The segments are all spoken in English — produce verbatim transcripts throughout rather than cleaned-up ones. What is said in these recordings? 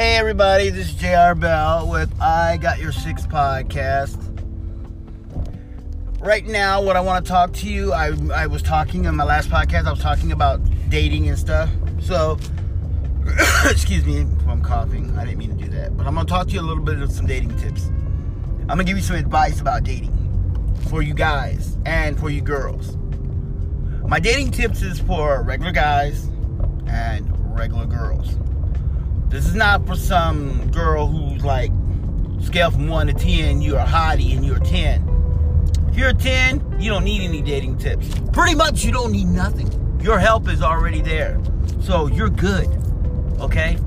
Hey everybody, this is J R Bell with I Got Your Six Podcast. Right now, what I want to talk to you, I, I was talking on my last podcast, I was talking about dating and stuff. So, excuse me if I'm coughing, I didn't mean to do that. But I'm going to talk to you a little bit of some dating tips. I'm going to give you some advice about dating for you guys and for you girls. My dating tips is for regular guys and regular girls. This is not for some girl who's like, scale from one to ten, you're a hottie and you're a ten. If you're a ten, you don't need any dating tips. Pretty much you don't need nothing. Your help is already there. So you're good, okay?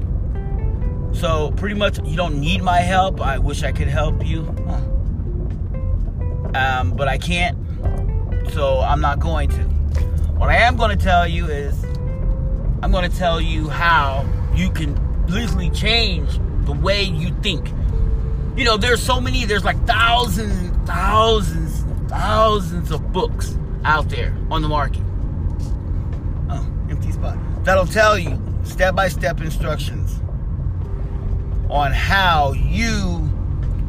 So pretty much you don't need my help. I wish I could help you, huh. um, but I can't, so I'm not going to. What I am going to tell you is, I'm going to tell you how you can literally change the way you think. You know, there's so many, there's like thousands and thousands and thousands of books out there on the market. Oh, empty spot. That'll tell you step-by-step instructions on how you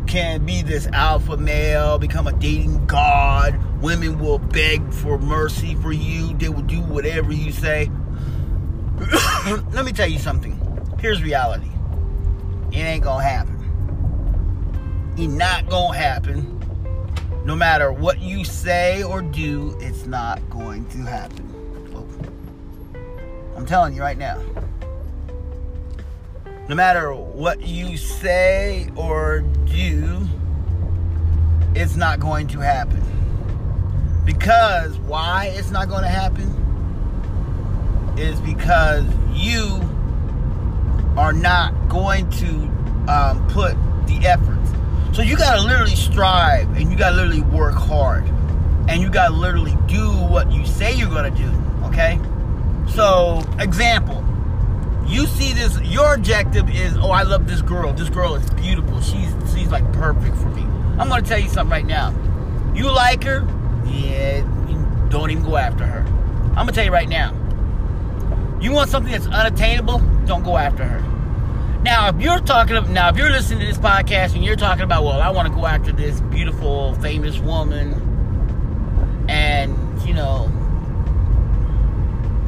can be this alpha male, become a dating god. Women will beg for mercy for you. They will do whatever you say. Let me tell you something. Here's reality. It ain't gonna happen. It's not gonna happen. No matter what you say or do, it's not going to happen. I'm telling you right now. No matter what you say or do, it's not going to happen. Because why it's not going to happen is because you are not going to um, put the efforts. So you got to literally strive, and you got to literally work hard, and you got to literally do what you say you're going to do, okay? So, example, you see this, your objective is, oh, I love this girl. This girl is beautiful. She's, she's like perfect for me. I'm going to tell you something right now. You like her? Yeah, don't even go after her. I'm going to tell you right now. You want something that's unattainable? Don't go after her. Now, if you're talking of, now if you're listening to this podcast and you're talking about, well, I want to go after this beautiful, famous woman, and you know,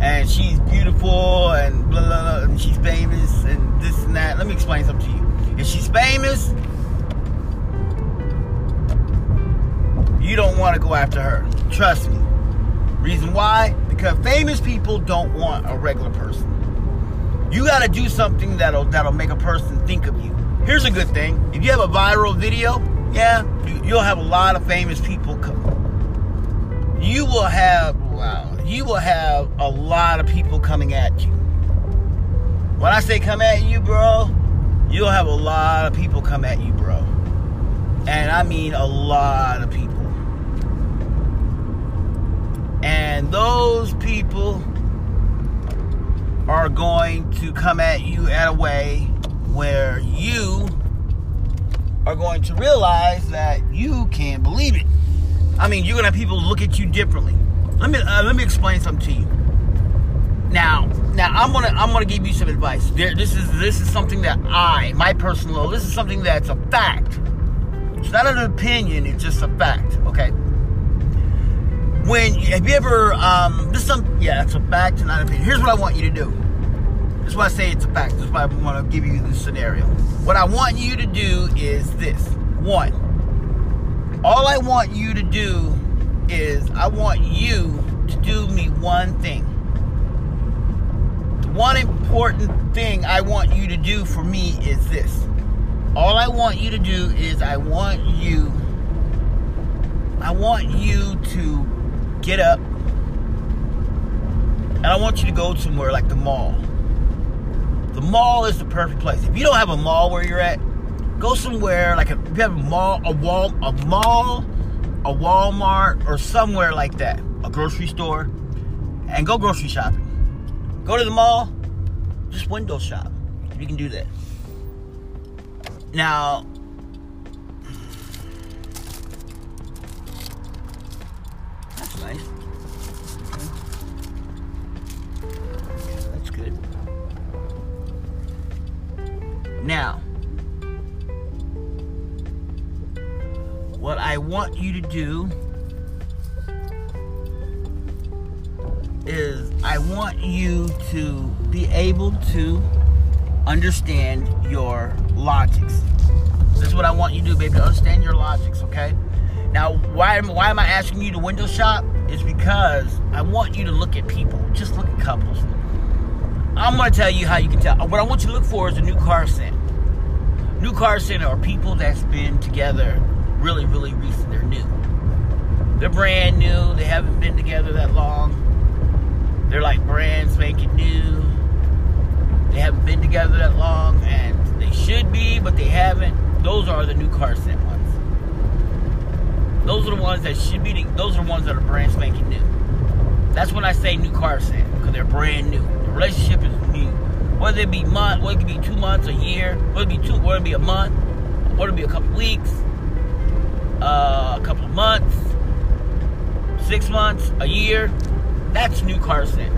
and she's beautiful and blah blah blah, and she's famous and this and that. Let me explain something to you. If she's famous, you don't want to go after her. Trust me. Reason why? Because famous people don't want a regular person. You got to do something that'll that'll make a person think of you. Here's a good thing. If you have a viral video, yeah, you, you'll have a lot of famous people come. You will have, wow, you will have a lot of people coming at you. When I say come at you, bro, you'll have a lot of people come at you, bro. And I mean a lot of people. And those people are going to come at you in a way where you are going to realize that you can't believe it. I mean, you're going to have people look at you differently. Let me uh, let me explain something to you. Now, now I'm gonna I'm gonna give you some advice. There, this is this is something that I, my personal, this is something that's a fact. It's not an opinion. It's just a fact. Okay. When, have you ever, um, this is some, yeah, it's a fact and not an opinion. Here's what I want you to do. That's why I say it's a fact. That's why I want to give you this scenario. What I want you to do is this. One, all I want you to do is I want you to do me one thing. The one important thing I want you to do for me is this. All I want you to do is I want you, I want you to get up, and I want you to go somewhere like the mall. The mall is the perfect place. If you don't have a mall where you're at, go somewhere like a, if you have a mall, a wall, a mall, a Walmart, or somewhere like that, a grocery store, and go grocery shopping. Go to the mall, just window shop. If you can do that. Now, nice. That's good. what I want you to do is I want you to be able to understand your logics. This is what I want you to do, baby, to understand your logics, okay? Now, why, why am I asking you to window shop? It's because I want you to look at people. Just look at couples. I'm going to tell you how you can tell. What I want you to look for is a new car scent. New car scent are people that's been together really, really recent. They're new. They're brand new. They haven't been together that long. They're like brand spanking new. They haven't been together that long, and they should be, but they haven't. Those are the new car scent ones. Those are the ones that should be. Those are the ones that are brand spanking new. That's when I say new car scent, because they're brand new. The relationship is new. Whether it be month, whether it be two months, a year, whether it be two, whether it be a month, whether it be a couple weeks, uh, a couple months, six months, a year. That's new car scent.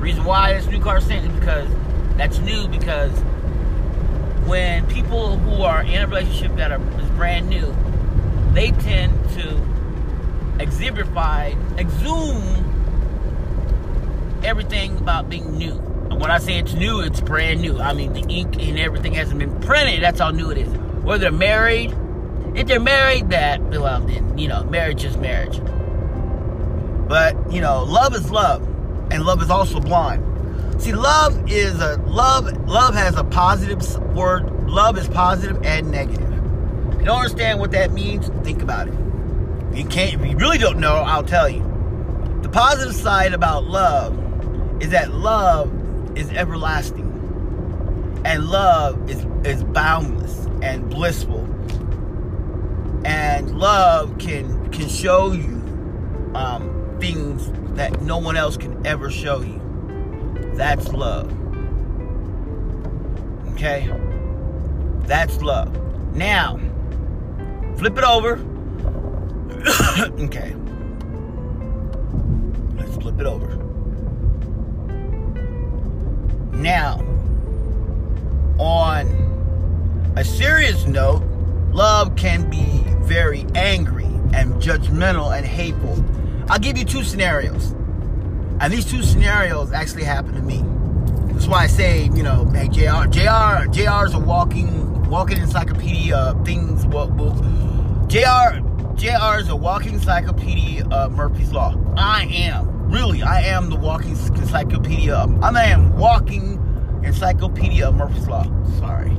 Reason why it's new car scent is because that's new, because when people who are in a relationship that are, is brand new, they tend to exhibify, exhume everything about being new. And when I say it's new, it's brand new. I mean, the ink and everything hasn't been printed. That's how new it is. Whether they're married, if they're married, that, well, then, you know, marriage is marriage. But, you know, love is love, and love is also blind. See, love is a, love, love has a positive word. Love is positive and negative. If you don't understand what that means, think about it. If you can't, if you really don't know, I'll tell you. The positive side about love is that love is everlasting, and love is, is boundless and blissful. And love can, can show you um, things that no one else can ever show you. That's love. Okay? That's love. Now, flip it over. Okay. Let's flip it over. Now, on a serious note, love can be very angry and judgmental and hateful. I'll give you two scenarios, and these two scenarios actually happened to me. That's why I say, you know, hey, J R, J R, J R's a walking, walking encyclopedia of things. What books? J R, J R's a walking encyclopedia of Murphy's Law. I am really, I am the walking encyclopedia. Of, I am walking encyclopedia of Murphy's Law. Sorry,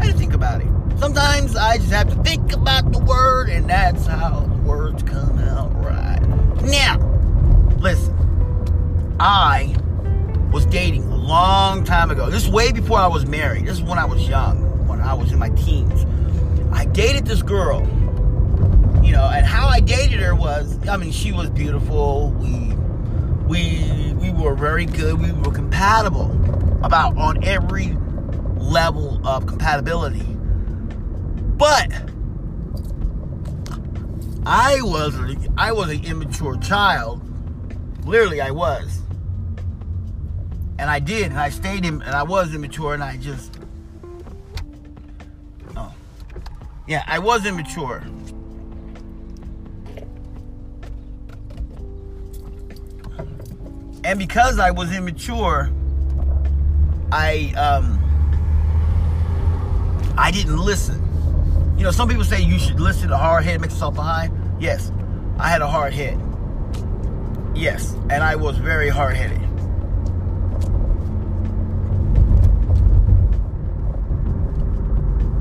I didn't think about it. Sometimes I just have to think about the word, and that's how the words come out right. Now, listen, I was dating a long time ago. This is way before I was married. This is when I was young, when I was in my teens. I dated this girl, you know, and how I dated her was, I mean, she was beautiful. We, we, we were very good. We were compatible about on every level of compatibility. But I was I was an immature child. Literally, I was. And I did, and I stayed in, and I was immature, and I just... Oh. Yeah, I was immature. And because I was immature, I, um... I didn't listen. You know, some people say you should listen to a hard head, make yourself a high. Yes, I had a hard head. Yes, and I was very hard-headed.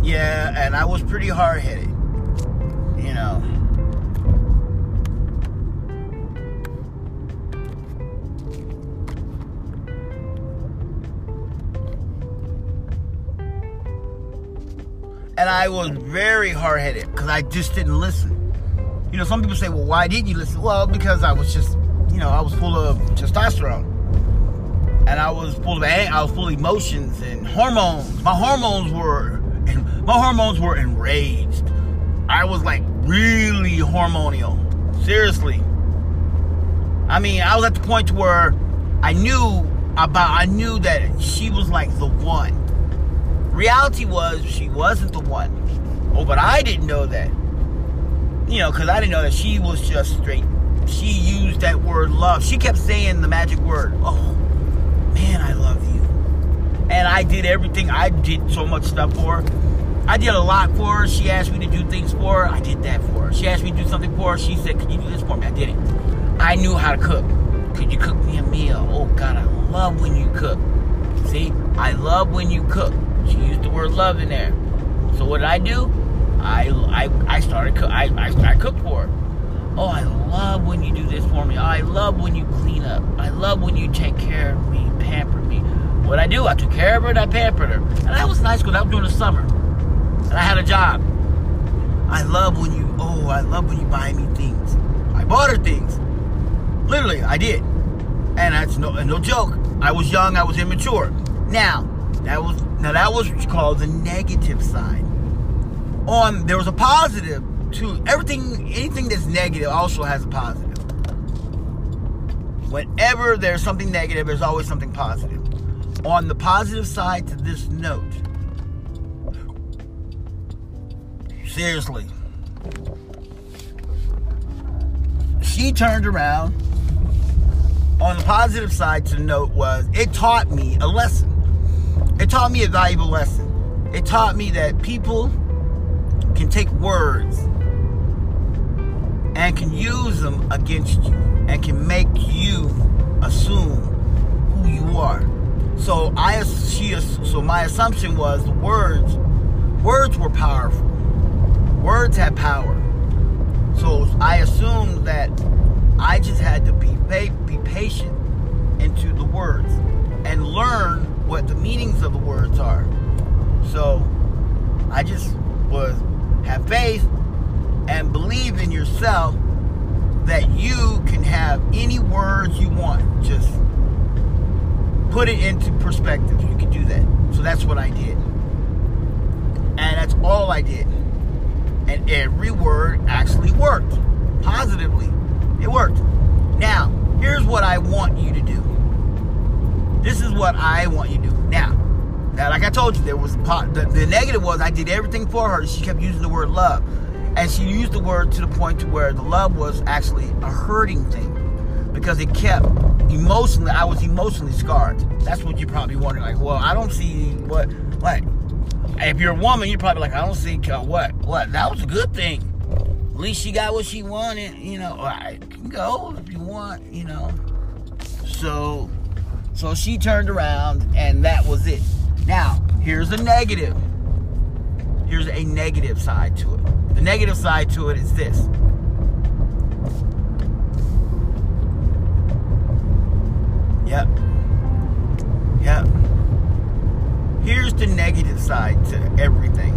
Yeah, and I was pretty hard-headed. You know. And I was very hard-headed because I just didn't listen. You know, some people say, well, why didn't you listen? Well, because I was just, you know, I was full of testosterone. And I was full of anger. I was full of emotions and hormones. My hormones were, my hormones were enraged. I was like really hormonal. Seriously. I mean, I was at the point where I knew about, I knew that she was like the one. Reality was she wasn't the one. Oh, but I didn't know that. you know, because I didn't know that she was just straight. She used that word love. She kept saying the magic word. Oh, man, I love you. And I did everything. I did so much stuff for her. I did a lot for her. She asked me to do things for her. I did that for her. She asked me to do something for her. She said, "Can you do this for me?" I did it. I knew how to cook. Could you cook me a meal? Oh, God, I love when you cook. See, I love when you cook. She used the word love in there. So what did I do? I, I, I started cook. I, I, I cooked for her. Oh, I love when you do this for me. Oh, I love when you clean up. I love when you take care of me, pamper me. What I do, I took care of her and I pampered her. And I was in high school. I was doing the summer. And I had a job. I love when you, oh, I love when you buy me things. I bought her things. Literally, I did. And that's no, no joke. I was young. I was immature. Now, that was, now that was what's called the negative side. On, there was a positive to everything. Anything that's negative also has a positive. Whenever there's something negative, there's always something positive. On the positive side to this note, seriously, she turned around. On the positive side to the note was, it taught me a lesson. It taught me a valuable lesson. It taught me that people can take words and can use them against you and can make you assume who you are. So I, she, so my assumption was the words, words were powerful. Words had power. So I assumed that I just had to be be patient into the words and learn what the meanings of the words are. So I just was have faith and believe in yourself that you can have any words you want. Just put it into perspective. You can do that. So that's what I did. And that's all I did. And every word actually worked. Positively. It worked. Now, here's what I want you to do. This is what I want you to do. Now, now like I told you, there was the, the negative was I did everything for her. She kept using the word love. And she used the word to the point to where the love was actually a hurting thing. Because it kept emotionally, I was emotionally scarred. That's what you're probably wondering. Like, well, I don't see what, like, if you're a woman, you're probably like, I don't see uh, what, what. That was a good thing. At least she got what she wanted, you know. I can go if you want, you know. So, so she turned around, and that was it. Now, here's a negative. Here's a negative side to it. The negative side to it is this. Yep. Yep. Here's the negative side to everything.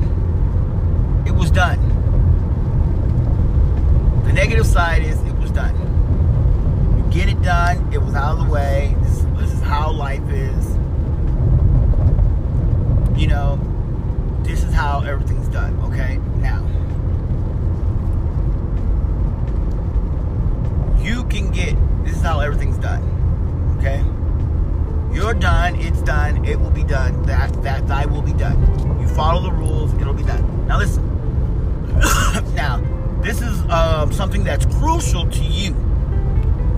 It was done. The negative side is it was done. You get it done. It was out of the way. This, this is how life is. You know, this is how everything's done. Okay? Now, you can get, this is how everything's done. Okay? You're done. It's done. It will be done. That, that, that will be done. You follow the rules. It'll be done. Now, listen. Now, this is um, something that's crucial to you.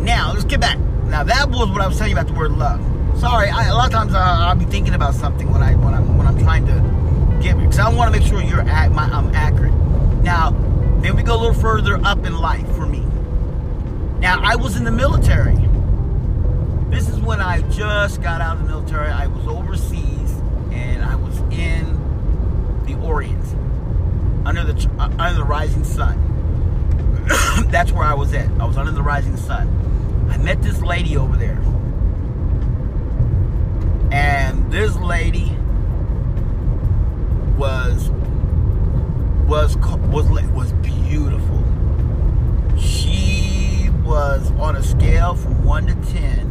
Now, let's get back. Now, that was what I was telling you about the word love. Sorry, I, a lot of times I, I'll be thinking about something when I when I'm when I'm trying to get because I want to make sure you're at my I'm accurate. Now, then we go a little further up in life for me. Now, I was in the military. This is when I just got out of the military. I was overseas and I was in the Orient under the uh, under the rising sun. That's where I was at. I was under the rising sun. I met this lady over there. And this lady was was was was beautiful. She was on a scale from one to ten.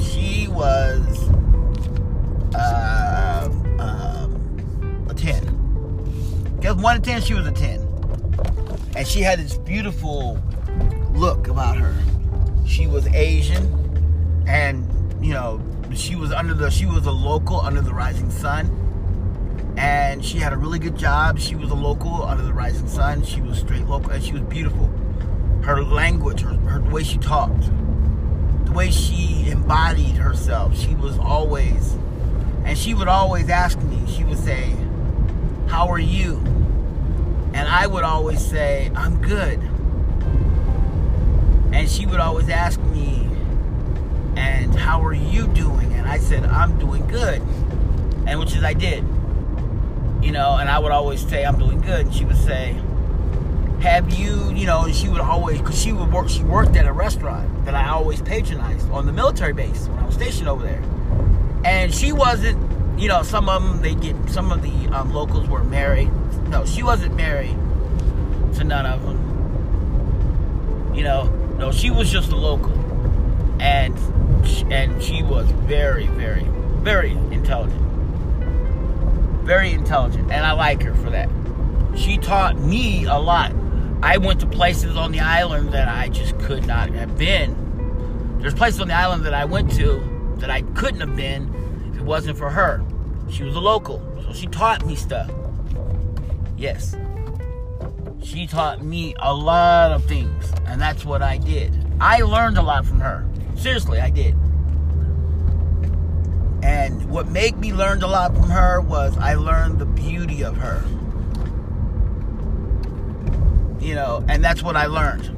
She was uh, uh, a ten. Guess one to ten, she was a ten. And she had this beautiful look about her. She was Asian, and you know, she was under the she was a local under the rising sun. and she had a really good job. She was a local under the Rising Sun. She was straight local, and she was beautiful. Her language, her, her the way she talked, the way she embodied herself, she was always, and she would always ask me, she would say, "How are you?" And I would always say, "I'm good." And she would always ask me, "And how are you doing?" And I said, "I'm doing good." And which is I did. You know, and I would always say, "I'm doing good." And she would say, "Have you," you know, and she would always, because she would work, she worked at a restaurant that I always patronized on the military base when I was stationed over there. And she wasn't, you know, some of them, they get, some of the um, locals were married. No, she wasn't married to none of them. You know, no, she was just a local. And, and she was very, very, very intelligent. Very intelligent. And I like her for that. She taught me a lot. I went to places on the island that I just could not have been. There's places on the island that I went to that I couldn't have been if it wasn't for her. She was a local, so she taught me stuff. Yes. She taught me a lot of things, and that's what I did. I learned a lot from her. Seriously, I did. And what made me learn a lot from her was I learned the beauty of her. You know, and that's what I learned.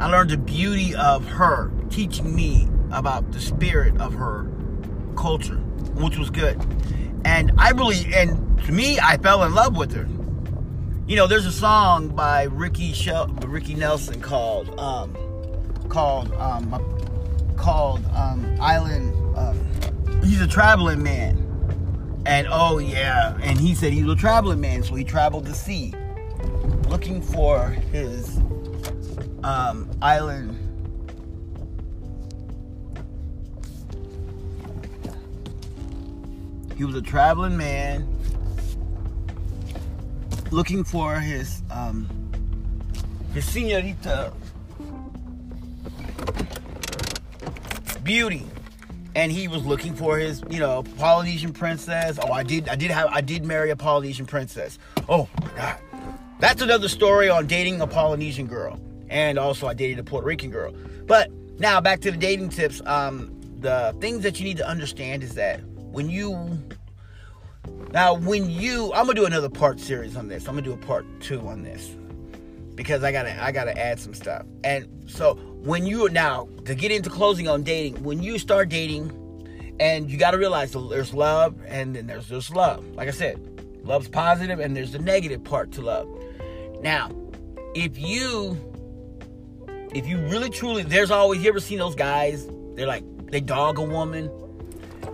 I learned the beauty of her teaching me about the spirit of her culture, which was good. And I really, and to me, I fell in love with her. You know, there's a song by Ricky Shel- Ricky Nelson called, um, called, um, called um, Island, um, he's a traveling man. And oh yeah, and he said he was a traveling man, so he traveled the sea, looking for his um, island. He was a traveling man, looking for his um, his señorita beauty, and he was looking for his, you know, Polynesian princess. Oh, I did, I did have, I did marry a Polynesian princess. Oh my God. That's another story on dating a Polynesian girl. And also I dated a Puerto Rican girl. But now back to the dating tips. Um, the things that you need to understand is that when you... Now when you... I'm going to do another part series on this. I'm going to do a part two on this. Because I got to I gotta add some stuff. And so when you... Now, to get into closing on dating. When you start dating, and you got to realize there's love and then there's just love. Like I said, love's positive and there's the negative part to love. Now, if you, if you really truly, there's always, you ever seen those guys, they're like, they dog a woman,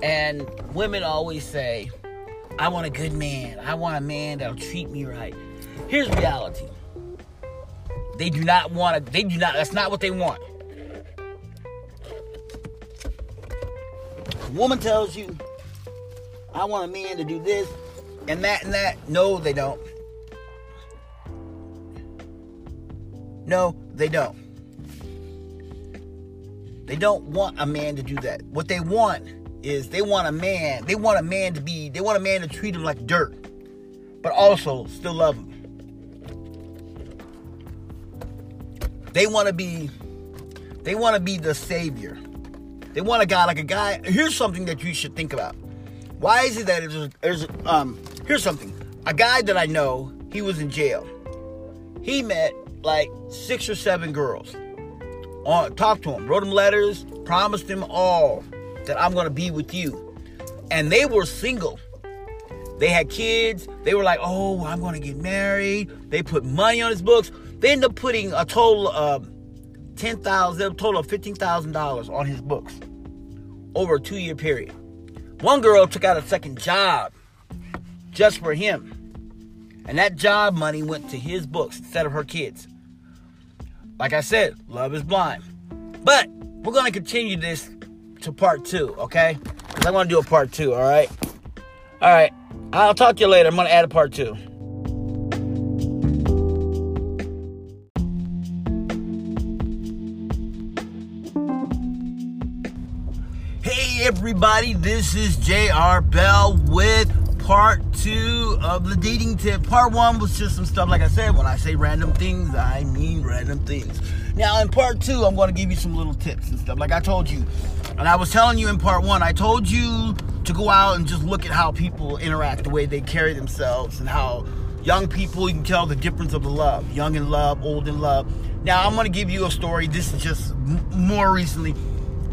and women always say, "I want a good man. I want a man that'll treat me right." Here's reality. They do not want to, they do not, that's not what they want. A woman tells you, "I want a man to do this and that and that." No, they don't. No, they don't. They don't want a man to do that. What they want is they want a man. They want a man to be, they want a man to treat him like dirt, but also still love him. They want to be, they want to be the savior. They want a guy like a guy. Here's something that you should think about. Why is it that there's, there's um, here's something. A guy that I know, he was in jail. He met like six or seven girls. Uh, talked to him, wrote him letters, promised them all that "I'm going to be with you." And they were single. They had kids. They were like, "Oh, I'm going to get married." They put money on his books. They ended up putting a total of ten thousand dollars, a total of fifteen thousand dollars on his books over a two-year period. One girl took out a second job just for him. And that job money went to his books instead of her kids. Like I said, love is blind. But we're going to continue this to part two, okay? Because I want to do a part two, all right? All right. I'll talk to you later. I'm going to add a part two. Everybody, this is J R Bell with part two of the dating tip. Part one was just some stuff, like I said, when I say random things, I mean random things. Now, in part two, I'm going to give you some little tips and stuff, like I told you. And I was telling you in part one, I told you to go out and just look at how people interact, the way they carry themselves, and how young people, you can tell the difference of the love. Young in love, old in love. Now, I'm going to give you a story. This is just m- more recently.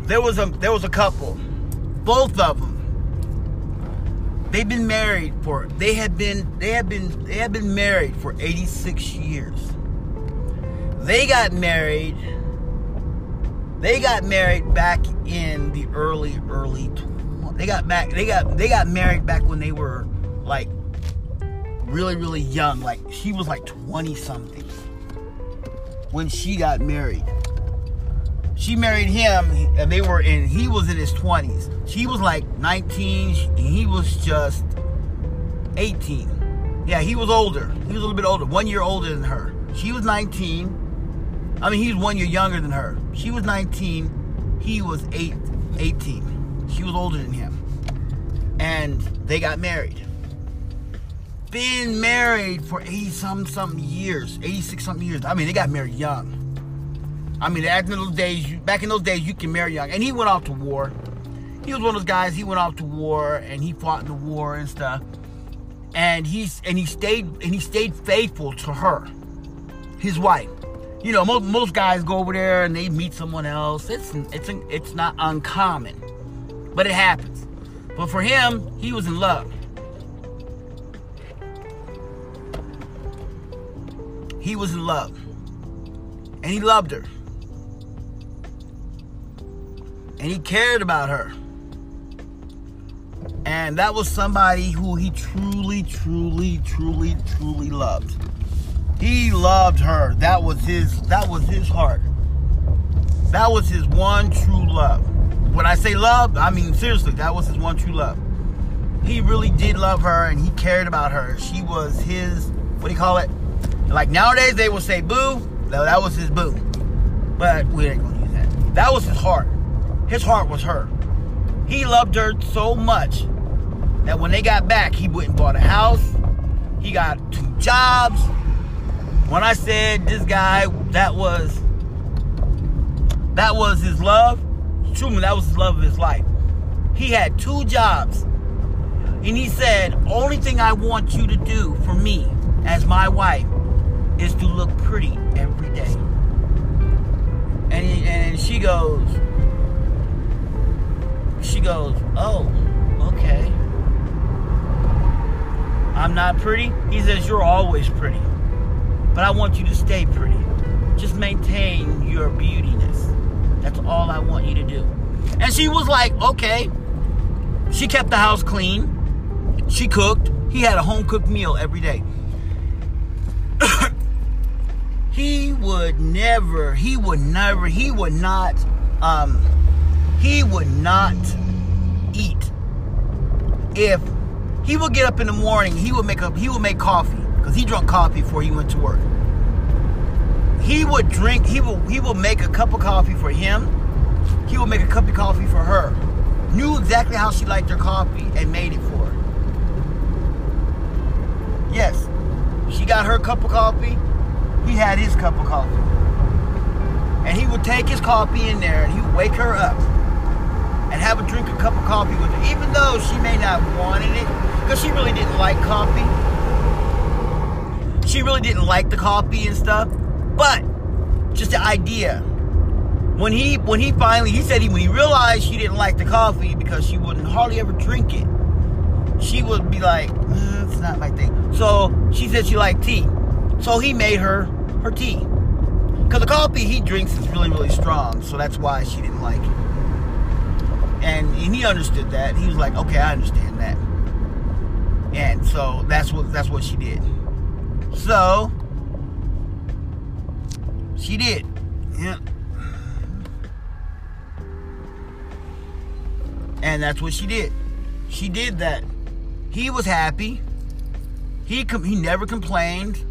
There was a there was a couple, both of them. They've been married for they had been they had been they had been married for eighty-six years. They got married. They got married back in the early early. They got back. They got they got married back when they were like really really young. Like she was like twenty something when she got married. She married him, and they were in. He was in his twenties. She was like nineteen, and he was just eighteen. Yeah, he was older. He was a little bit older, one year older than her. She was nineteen. I mean, he was one year younger than her. She was nineteen. He was eight, eighteen. She was older than him, and they got married. Been married for eighty some something years, eighty-six something years. I mean, they got married young. I mean, back in those days, you, back in those days, you can marry young. And he went off to war. He was one of those guys. He went off to war, and he fought in the war and stuff. And he's and he stayed and he stayed faithful to her, his wife. You know, most most guys go over there and they meet someone else. It's it's it's not uncommon, but it happens. But for him, he was in love. He was in love, and he loved her. And he cared about her. And that was somebody who he truly, truly, truly, truly loved. He loved her. That was his, that was his heart. That was his one true love. When I say love, I mean seriously, that was his one true love. He really did love her, and he cared about her. She was his, what do you call it? Like nowadays they will say boo. No, that was his boo. But we ain't gonna use that. That was his heart. His heart was her. He loved her so much that when they got back, he went and bought a house. He got two jobs. When I said this guy, that was that was his love. Truman, that was his love of his life. He had two jobs. And he said, only thing I want you to do for me as my wife is to look pretty every day. And, he, and she goes... She goes, oh, okay. I'm not pretty? He says, you're always pretty. But I want you to stay pretty. Just maintain your beautiness. That's all I want you to do. And she was like, okay. She kept the house clean. She cooked. He had a home-cooked meal every day. He would never, he would never, he would not, um... He would not eat. If he would get up in the morning, he would make up. He would make coffee because he drank coffee before he went to work. He would drink. He would. He would make a cup of coffee for him. He would make a cup of coffee for her. Knew exactly how she liked her coffee and made it for her. Yes, she got her cup of coffee. He had his cup of coffee, and he would take his coffee in there and he would wake her up. And have a drink, a cup of coffee with her, even though she may not wanted it, because she really didn't like coffee. She really didn't like the coffee and stuff, but just the idea. When he, when he finally, he said he when he realized she didn't like the coffee because she wouldn't hardly ever drink it, she would be like, mm, "It's not my thing." So she said she liked tea, so he made her her tea, because the coffee he drinks is really really strong, so that's why she didn't like it. And, and he understood that. He was like, okay, I understand that. And so that's what that's what she did. So she did. Yeah. And that's what she did. She did that. He was happy. He com- he never complained.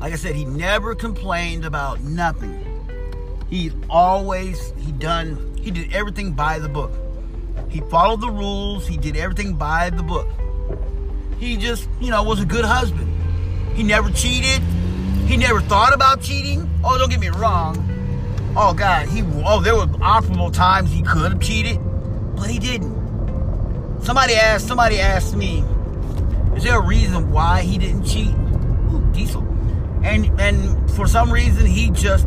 Like I said, he never complained about nothing. He always, he done, he did everything by the book. He followed the rules. He did everything by the book. He just, you know, was a good husband. He never cheated. He never thought about cheating. Oh, don't get me wrong. Oh, God, he, oh, there were operable times he could have cheated, but he didn't. Somebody asked, somebody asked me, is there a reason why he didn't cheat? Ooh, diesel. And, and for some reason, he just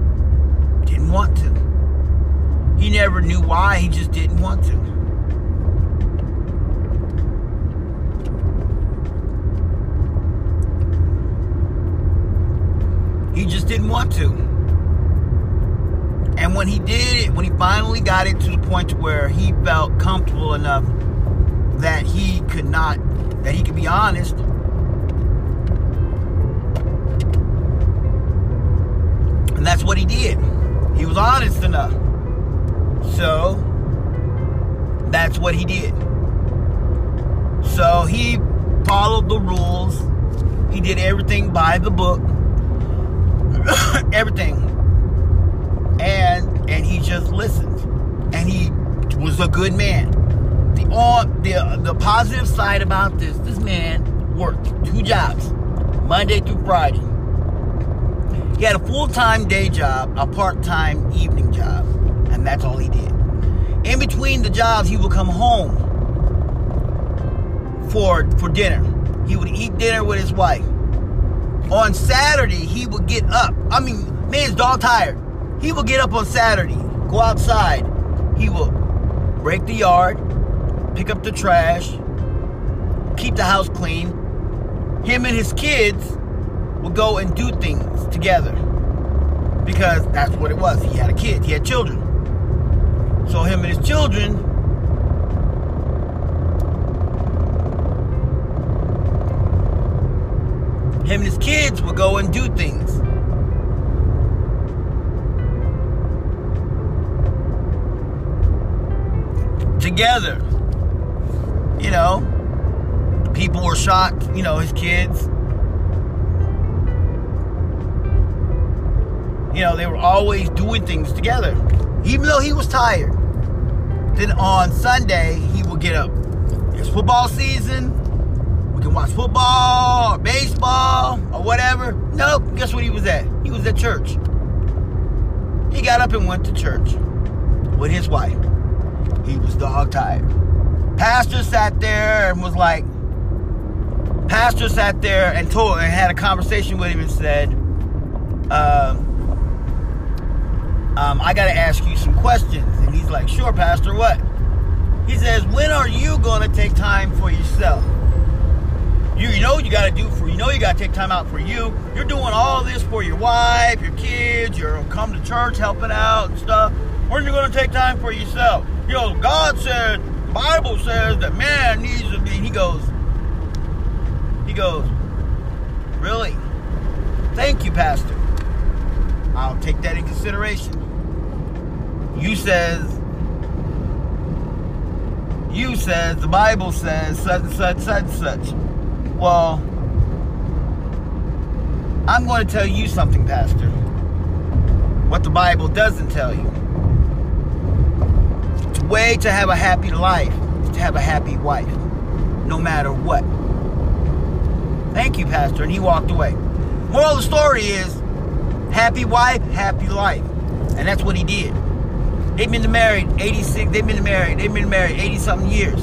didn't want to. He never knew why, he just didn't want to. He just didn't want to. And when he did it, when he finally got it to the point to where he felt comfortable enough that he could not, that he could be honest, and that's what he did. He was honest enough. So, that's what he did. So, he followed the rules. He did everything by the book. Everything. And and he just listened. And he was a good man. The on the the positive side about this, this man worked two jobs, Monday through Friday. He had a full-time day job, a part-time evening job, and that's all he did. In between the jobs, he would come home for for dinner. He would eat dinner with his wife. On Saturday, he would get up. I mean, man's dog tired. He would get up on Saturday, go outside. He would rake the yard, pick up the trash, keep the house clean. Him and his kids would go and do things together because that's what it was. He had a kid. He had children. So him and his children Him and his kids would go and do things. Together. You know, people were shocked, you know, his kids. You know, they were always doing things together. Even though he was tired. Then on Sunday, he would get up. It's football season. Can watch football or baseball or whatever. Nope. Guess what he was at? He was at church. He got up and went to church with his wife. He was dog tired. Pastor sat there and was like, Pastor sat there and told and had a conversation with him and said, um, um, I got to ask you some questions. And he's like, sure, Pastor, what? He says, when are you going to take time for yourself? You, you know you got to do for, you know you got to take time out for you. You're doing all this for your wife, your kids, you're come to church, helping out and stuff. When are you going to take time for yourself? You know, God said, the Bible says that man needs to be, he goes, he goes, really? Thank you, Pastor. I'll take that in consideration. You says, you says, the Bible says, such, such, such, such. Well, I'm going to tell you something, Pastor. What the Bible doesn't tell you. The way to have a happy life is to have a happy wife, no matter what. Thank you, Pastor. And he walked away. Moral of the story is, happy wife, happy life. And that's what he did. They've been married eighty-six, they've been married, they've been married eighty-something years.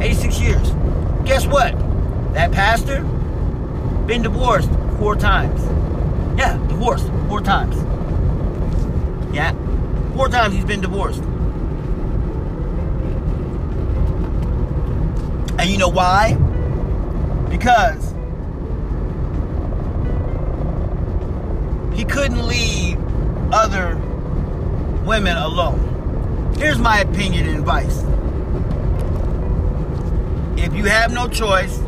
eighty-six years. Guess what? That pastor, been divorced four times. Yeah, divorced four times. Yeah, four times he's been divorced. And you know why? Because he couldn't leave other women alone. Here's my opinion and advice. If you have no choice,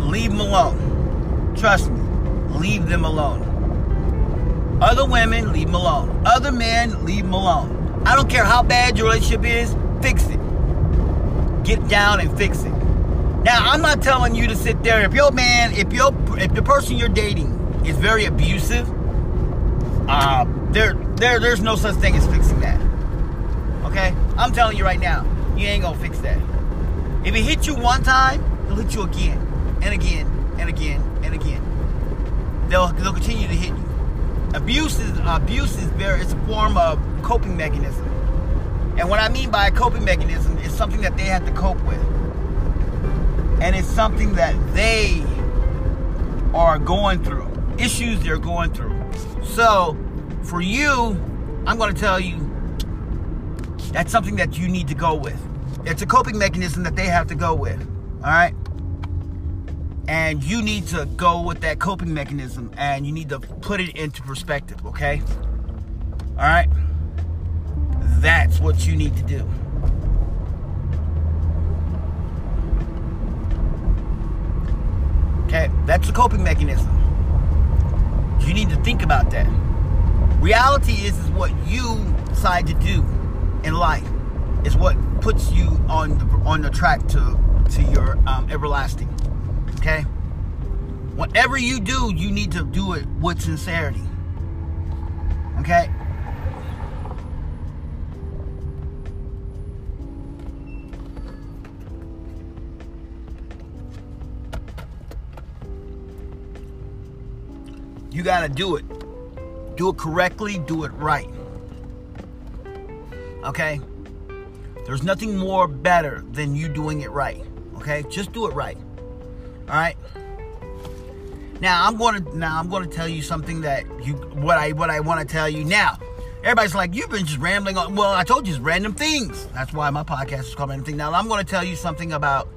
leave them alone. Trust me. Leave them alone. Other women, leave them alone. Other men, leave them alone. I don't care how bad your relationship is, fix it. Get down and fix it. Now, I'm not telling you to sit there. If your man, if your, if the person you're dating is very abusive, uh, there, there, there's no such thing as fixing that. Okay? I'm telling you right now, you ain't gonna fix that. If he hit you one time, he'll hit you again, and again, and again, and again. They'll, they'll continue to hit you. Abuse is, abuse is very, it's a form of coping mechanism. And what I mean by a coping mechanism is something that they have to cope with. And it's something that they are going through. Issues they're going through. So, for you, I'm going to tell you, that's something that you need to go with. It's a coping mechanism that they have to go with. Alright? And you need to go with that coping mechanism. And you need to put it into perspective. Okay? Alright? That's what you need to do. Okay, that's a coping mechanism. You need to think about that. Reality is, is what you decide to do in life is what puts you on the, on the track to, to your um, everlasting. Okay? Whatever you do, you need to do it with sincerity. Okay? You gotta do it. Do it correctly. Do it right. Okay? There's nothing more better than you doing it right. Okay? Just do it right. Alright? Now I'm gonna now I'm gonna tell you something that you what I what I wanna tell you now. Everybody's like, you've been just rambling on. Well, I told you it's random things. That's why my podcast is called Random Things. Now I'm gonna tell you something about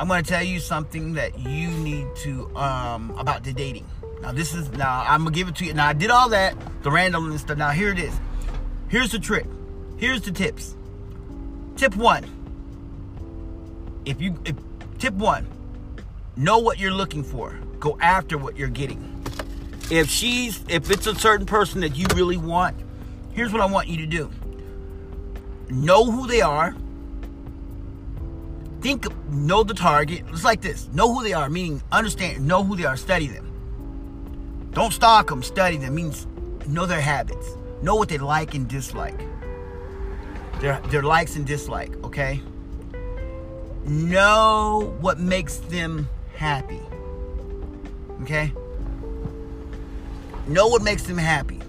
I'm gonna tell you something that you need to um about the dating. Now this is, now I'm going to give it to you. Now I did all that, the random and stuff. Now here it is. Here's the trick. Here's the tips. Tip one. If you, if, tip one. Know what you're looking for. Go after what you're getting. If she's, if it's a certain person that you really want, here's what I want you to do. Know who they are. Think, know the target. It's like this. Know who they are, meaning understand, know who they are, study them. Don't stalk them, study them. It means know their habits. Know what they like and dislike. Their, their likes and dislike, okay? Know what makes them happy, okay? Know what makes them happy.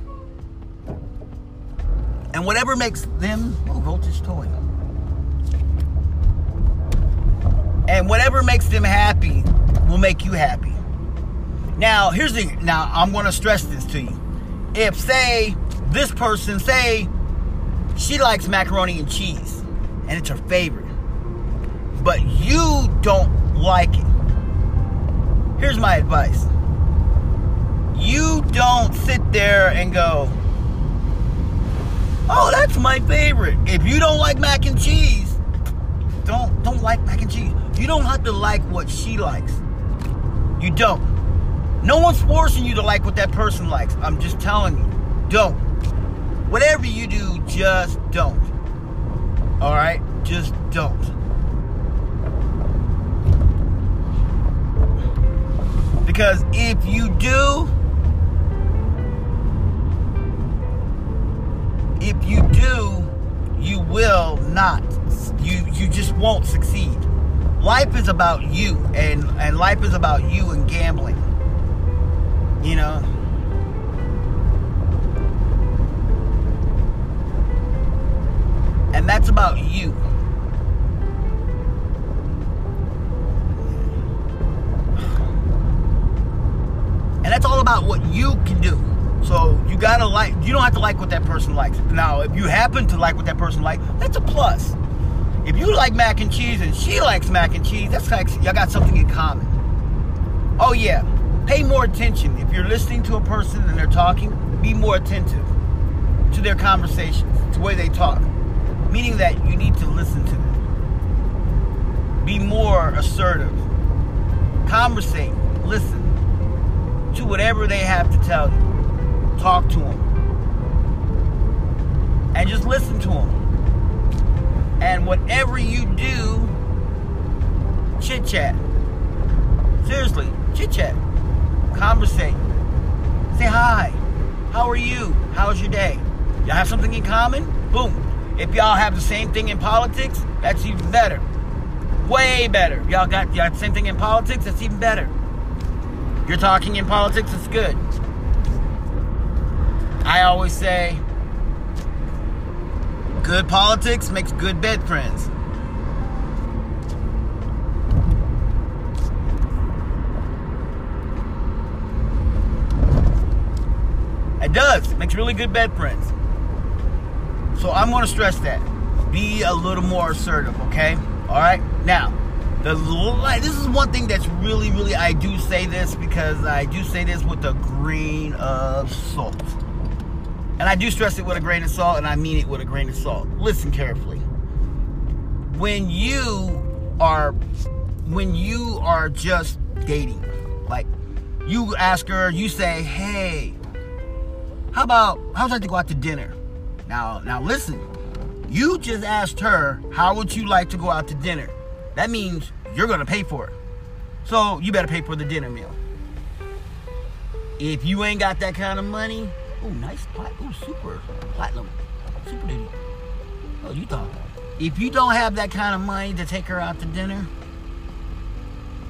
And whatever makes them... Oh, voltage toy. And whatever makes them happy will make you happy. Now, here's the, now I'm going to stress this to you. If, say, this person, say, she likes macaroni and cheese, and it's her favorite, but you don't like it. Here's my advice. You don't sit there and go, oh, that's my favorite. If you don't like mac and cheese, don't, don't like mac and cheese. You don't have to like what she likes. You don't. No one's forcing you to like what that person likes. I'm just telling you, don't. Whatever you do, just don't. All right? Just don't. Because if you do, if you do, you will not. You you just won't succeed. Life is about you, and, and life is about you and gambling. You know, and that's about you. And that's all about what you can do. So you gotta like, you don't have to like what that person likes. Now, if you happen to like what that person likes, that's a plus. If you like mac and cheese and she likes mac and cheese, that's like y'all got something in common. Oh yeah. Pay more attention. If you're listening to a person and they're talking, be more attentive to their conversations, to the way they talk. Meaning that you need to listen to them. Be more assertive. Conversate. Listen to whatever they have to tell you. Talk to them. And just listen to them. And whatever you do, chit chat. Seriously, chit chat, conversate, say hi, how are you, how's your day, y'all have something in common, boom. If y'all have the same thing in politics, that's even better, way better. Y'all got, y'all got the same thing in politics, that's even better. You're talking in politics, it's good. I always say, good politics makes good bed friends. It does. It makes really good bed friends. So I'm going to stress that. Be a little more assertive, okay? All right? Now, the this is one thing that's really, really, I do say this because I do say this with a grain of salt. And I do stress it with a grain of salt, and I mean it with a grain of salt. Listen carefully. When you are, when you are just dating, like you ask her, you say, hey, how about, how'd you like to go out to dinner? Now, now listen, you just asked her, how would you like to go out to dinner? That means you're going to pay for it. So you better pay for the dinner meal. If you ain't got that kind of money, oh, nice, oh, super, platinum, super duty. Oh, you thought. If you don't have that kind of money to take her out to dinner,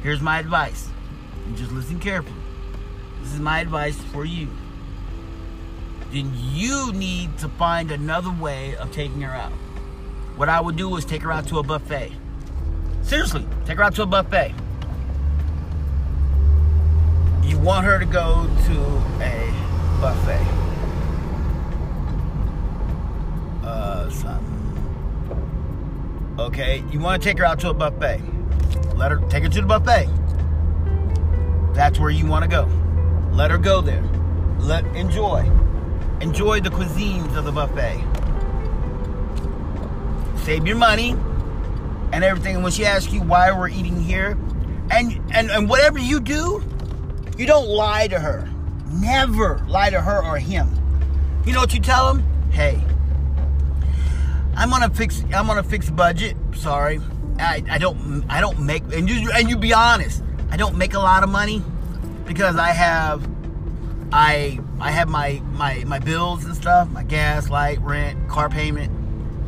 here's my advice. You just listen carefully. This is my advice for you. Then you need to find another way of taking her out. What I would do is take her out to a buffet. Seriously, take her out to a buffet. You want her to go to a buffet. Uh, something. Okay, you want to take her out to a buffet. Let her, take her to the buffet. That's where you want to go. Let her go there. Let, enjoy. Enjoy the cuisines of the buffet. Save your money and everything. And when she asks you why we're eating here, and, and, and whatever you do, you don't lie to her. Never lie to her or him. You know what you tell him? Hey, I'm on a fix, I'm on a fixed budget. Sorry. I, I don't I don't make and you and you be honest. I don't make a lot of money because I have I I have my, my, my bills and stuff, my gas, light, rent, car payment,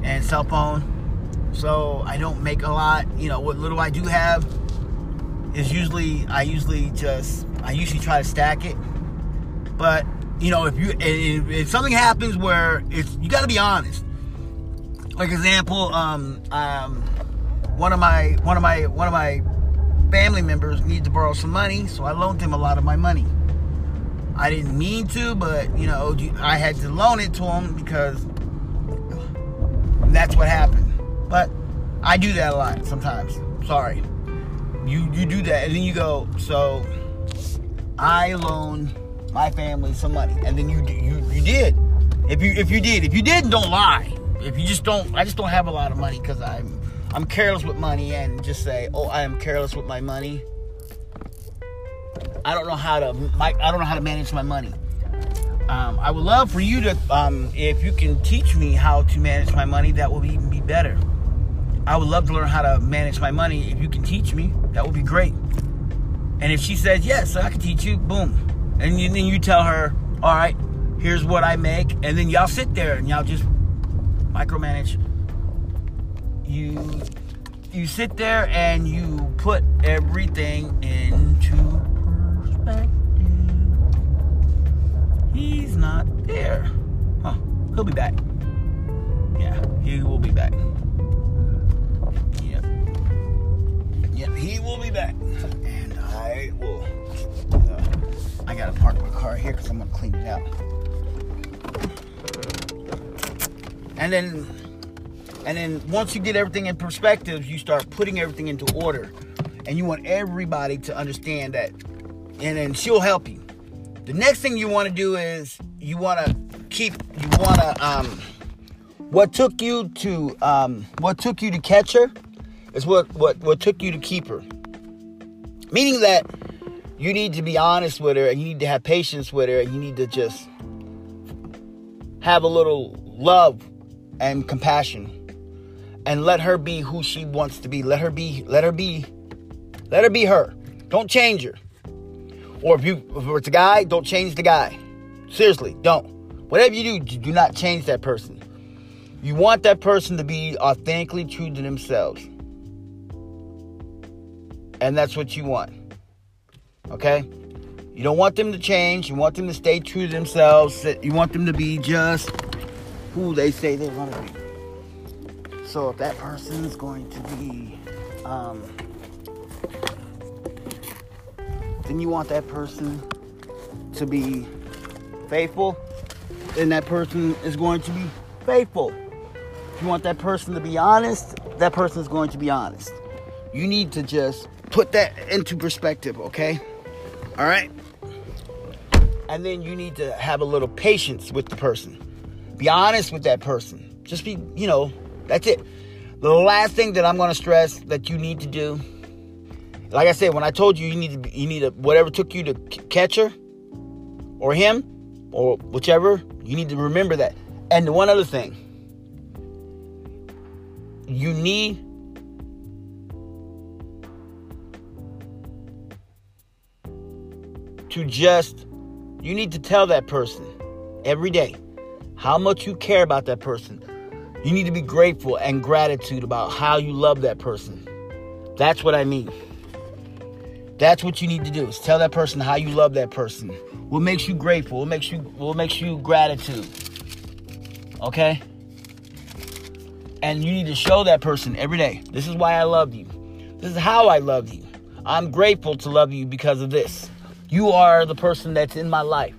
and cell phone. So I don't make a lot. You know, what little I do have is usually, I usually just, I usually try to stack it. But, you know, if you if, if something happens where it's, you got to be honest. Like example, um, um, one of my, one of my, one of my family members needed to borrow some money, so I loaned him a lot of my money. I didn't mean to, but, you know, I had to loan it to him because that's what happened. But I do that a lot sometimes. Sorry. You you do that, and then you go, so I loan my family some money. And then you you you did. If you if you did. If you didn't, don't lie. If you just don't, I just don't have a lot of money because I'm, I'm careless with money, and just say, oh, I am careless with my money. I don't know how to. I don't know how to manage my money. Um, I would love for you to, um, if you can teach me how to manage my money, that would even be better. I would love to learn how to manage my money. If you can teach me, that would be great. And if she says yes, I can teach you. Boom, and you, then you tell her, all right, here's what I make, and then y'all sit there and y'all just micromanage. You, you sit there and you put everything into. He's not there. Huh. He'll be back. Yeah, he will be back. Yep. Yep, he will be back. And I will... Uh, I gotta park my car here because I'm gonna clean it out. And then... And then once you get everything in perspective, you start putting everything into order. And you want everybody to understand that. And then she'll help you. The next thing you want to do is you want to keep, you want to, um, what took you to, um, what took you to catch her is what, what, what took you to keep her. Meaning that you need to be honest with her, and you need to have patience with her, and you need to just have a little love and compassion and let her be who she wants to be. Let her be, let her be Let her be her. Don't change her. Or if you, if it's a guy, don't change the guy. Seriously, don't. Whatever you do, do not change that person. You want that person to be authentically true to themselves. And that's what you want. Okay? You don't want them to change. You want them to stay true to themselves. You want them to be just who they say they want to be. So if that person is going to be... Um, then you want that person to be faithful. Then that person is going to be faithful. If you want that person to be honest, that person is going to be honest. You need to just put that into perspective, okay? All right? And then you need to have a little patience with the person. Be honest with that person. Just be, you know, that's it. The last thing that I'm going to stress that you need to do, like I said, when I told you you need to, you need to, whatever took you to c- catch her or him or whichever, you need to remember that. And one other thing, you need to just, you need to tell that person every day how much you care about that person. You need to be grateful and gratitude about how you love that person. That's what I mean. That's what you need to do, is tell that person how you love that person. What makes you grateful? What makes you, what makes you gratitude? Okay? And you need to show that person every day. This is why I love you. This is how I love you. I'm grateful to love you because of this. You are the person that's in my life.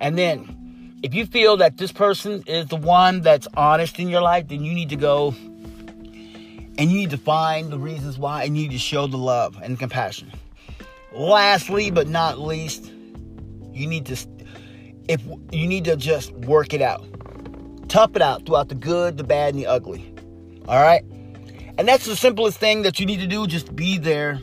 And then, if you feel that this person is the one that's honest in your life, then you need to go and you need to find the reasons why, and you need to show the love and compassion. Lastly, but not least, you need to if you need to just work it out. Tough it out throughout the good, the bad, and the ugly. All right? And that's the simplest thing that you need to do. Just be there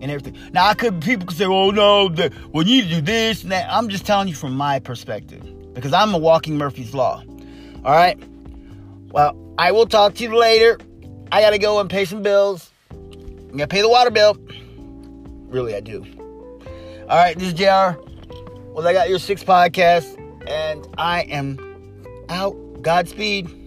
and everything. Now, I could people could say, oh, no, the, well, you need to do this and that. I'm just telling you from my perspective because I'm a walking Murphy's Law. All right? Well, I will talk to you later. I got to go and pay some bills. I'm going to pay the water bill. Really, I do. All right, this is J R. Well, I Got Your Six Podcast, and I am out. Godspeed.